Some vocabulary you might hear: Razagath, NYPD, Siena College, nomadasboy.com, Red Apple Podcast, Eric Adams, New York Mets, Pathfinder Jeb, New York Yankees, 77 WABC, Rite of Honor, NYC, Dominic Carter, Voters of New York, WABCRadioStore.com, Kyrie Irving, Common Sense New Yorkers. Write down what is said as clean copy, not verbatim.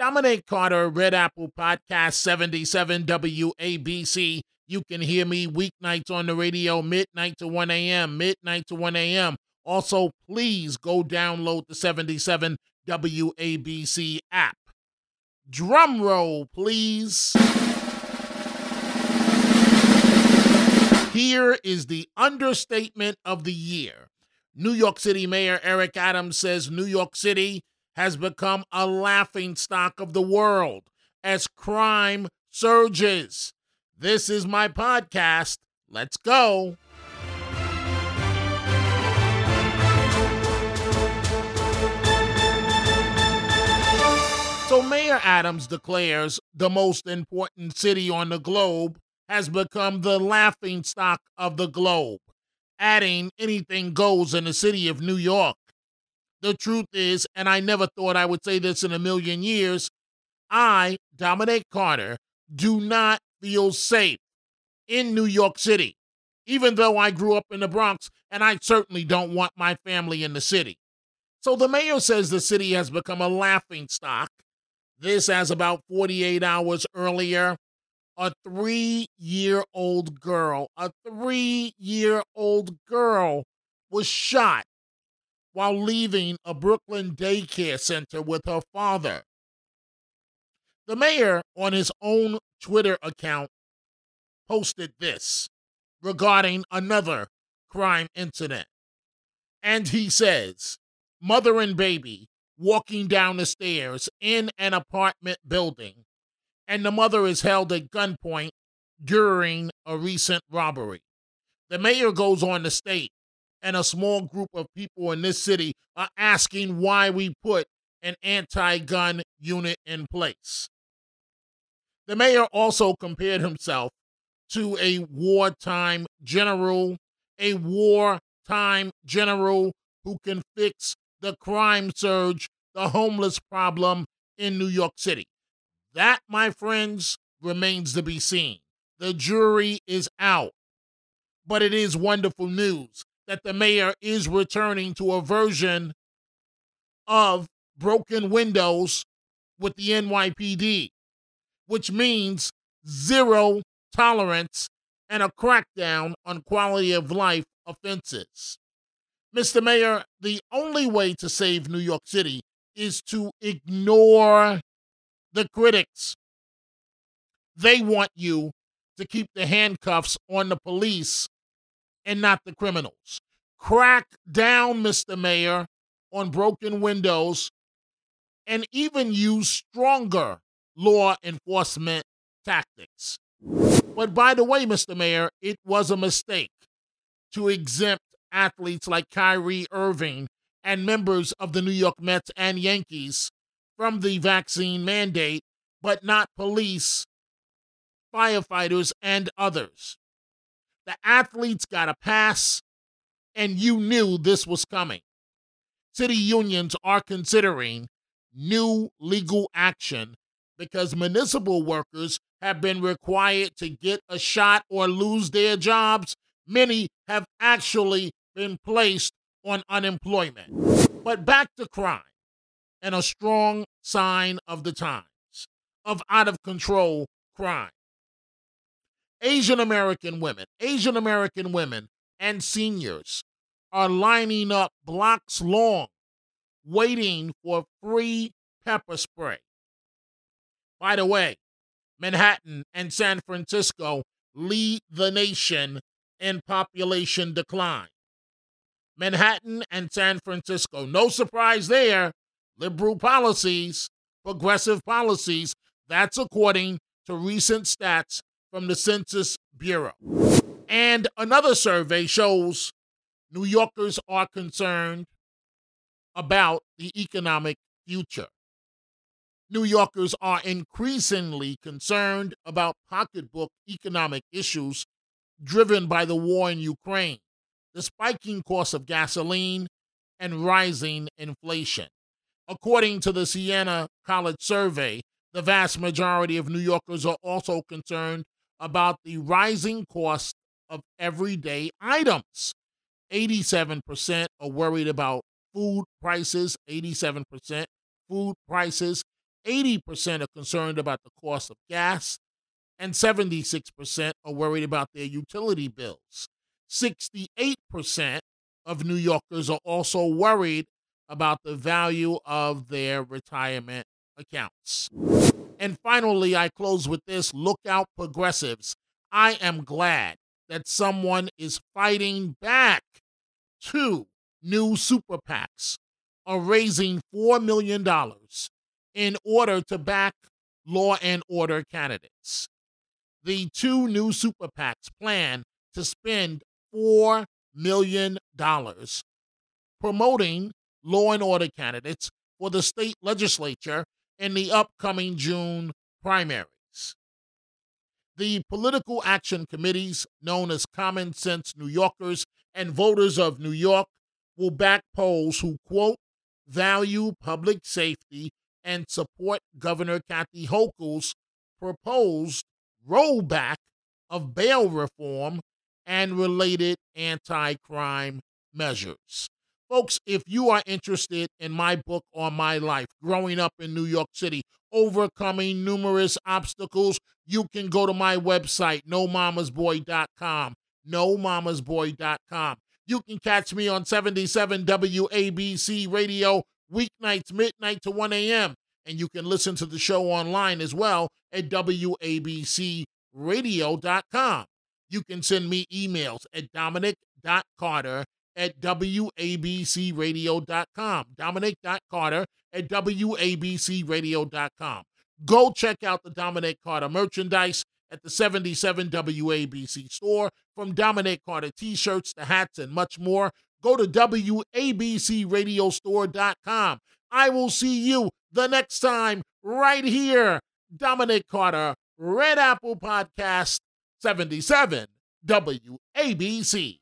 Dominic Carter, Red Apple Podcast, 77 WABC. You can hear me weeknights on the radio, midnight to 1 a.m., midnight to 1 a.m. Also, please go download the 77 WABC app. Drum roll, please. Here is the understatement of the year. New York City Mayor Eric Adams says New York City has become a laughingstock of the world as crime surges. This is my podcast. Let's go. So Mayor Adams declares the most important city on the globe has become the laughingstock of the globe, adding anything goes in the city of New York. The truth is, and I never thought I would say this in a million years, I, Dominic Carter, do not feel safe in New York City, even though I grew up in the Bronx, and I certainly don't want my family in the city. So the mayor says the city has become a laughingstock. This as about 48 hours earlier, a three-year-old girl was shot while leaving a Brooklyn daycare center with her father. The mayor, on his own Twitter account, posted this regarding another crime incident. And he says, mother and baby walking down the stairs in an apartment building, and the mother is held at gunpoint during a recent robbery. The mayor goes on to state, and a small group of people in this city are asking why we put an anti-gun unit in place. The mayor also compared himself to a wartime general who can fix the crime surge, the homeless problem in New York City. That, my friends, remains to be seen. The jury is out. But it is wonderful news that the mayor is returning to a version of broken windows with the NYPD, which means zero tolerance and a crackdown on quality of life offenses. Mr. Mayor, the only way to save New York City is to ignore the critics. They want you to keep the handcuffs on the police and not the criminals. Crack down, Mr. Mayor, on broken windows and even use stronger law enforcement tactics. But by the way, Mr. Mayor, it was a mistake to exempt athletes like Kyrie Irving and members of the New York Mets and Yankees from the vaccine mandate, but not police, firefighters, and others. The athletes got a pass, and you knew this was coming. City unions are considering new legal action because municipal workers have been required to get a shot or lose their jobs. Many have actually been placed on unemployment. But back to crime, and a strong sign of the times, of out-of-control crime. Asian American women and seniors are lining up blocks long, waiting for free pepper spray. By the way, Manhattan and San Francisco lead the nation in population decline. Manhattan and San Francisco, no surprise there, liberal policies, progressive policies. That's according to recent stats from the Census Bureau. And another survey shows New Yorkers are concerned about the economic future. New Yorkers are increasingly concerned about pocketbook economic issues driven by the war in Ukraine, the spiking cost of gasoline, and rising inflation. According to the Siena College survey, the vast majority of New Yorkers are also concerned about the rising cost of everyday items. 87% are worried about food prices. 80% are concerned about the cost of gas, and 76% are worried about their utility bills. 68% of New Yorkers are also worried about the value of their retirement accounts. And finally, I close with this: look out, progressives. I am glad that someone is fighting back. 2 new super PACs are raising $4 million in order to back law and order candidates. The 2 new super PACs plan to spend $4 million promoting law and order candidates for the state legislature in the upcoming June primaries. The political action committees, known as Common Sense New Yorkers and Voters of New York, will back polls who, quote, value public safety and support Governor Kathy Hochul's proposed rollback of bail reform and related anti-crime measures. Folks, if you are interested in my book on my life, growing up in New York City, overcoming numerous obstacles, you can go to my website, nomadasboy.com, nomadasboy.com. You can catch me on 77 WABC radio, weeknights, midnight to 1 a.m., and you can listen to the show online as well at WABCRadio.com. You can send me emails at Dominic.Carter@WABCRadio.com. Dominic.Carter@WABCRadio.com. Go check out the Dominic Carter merchandise at the 77 WABC store, from Dominic Carter t-shirts to hats and much more. Go to WABCRadioStore.com. I will see you the next time right here. Dominic Carter, Red Apple Podcast, 77 WABC.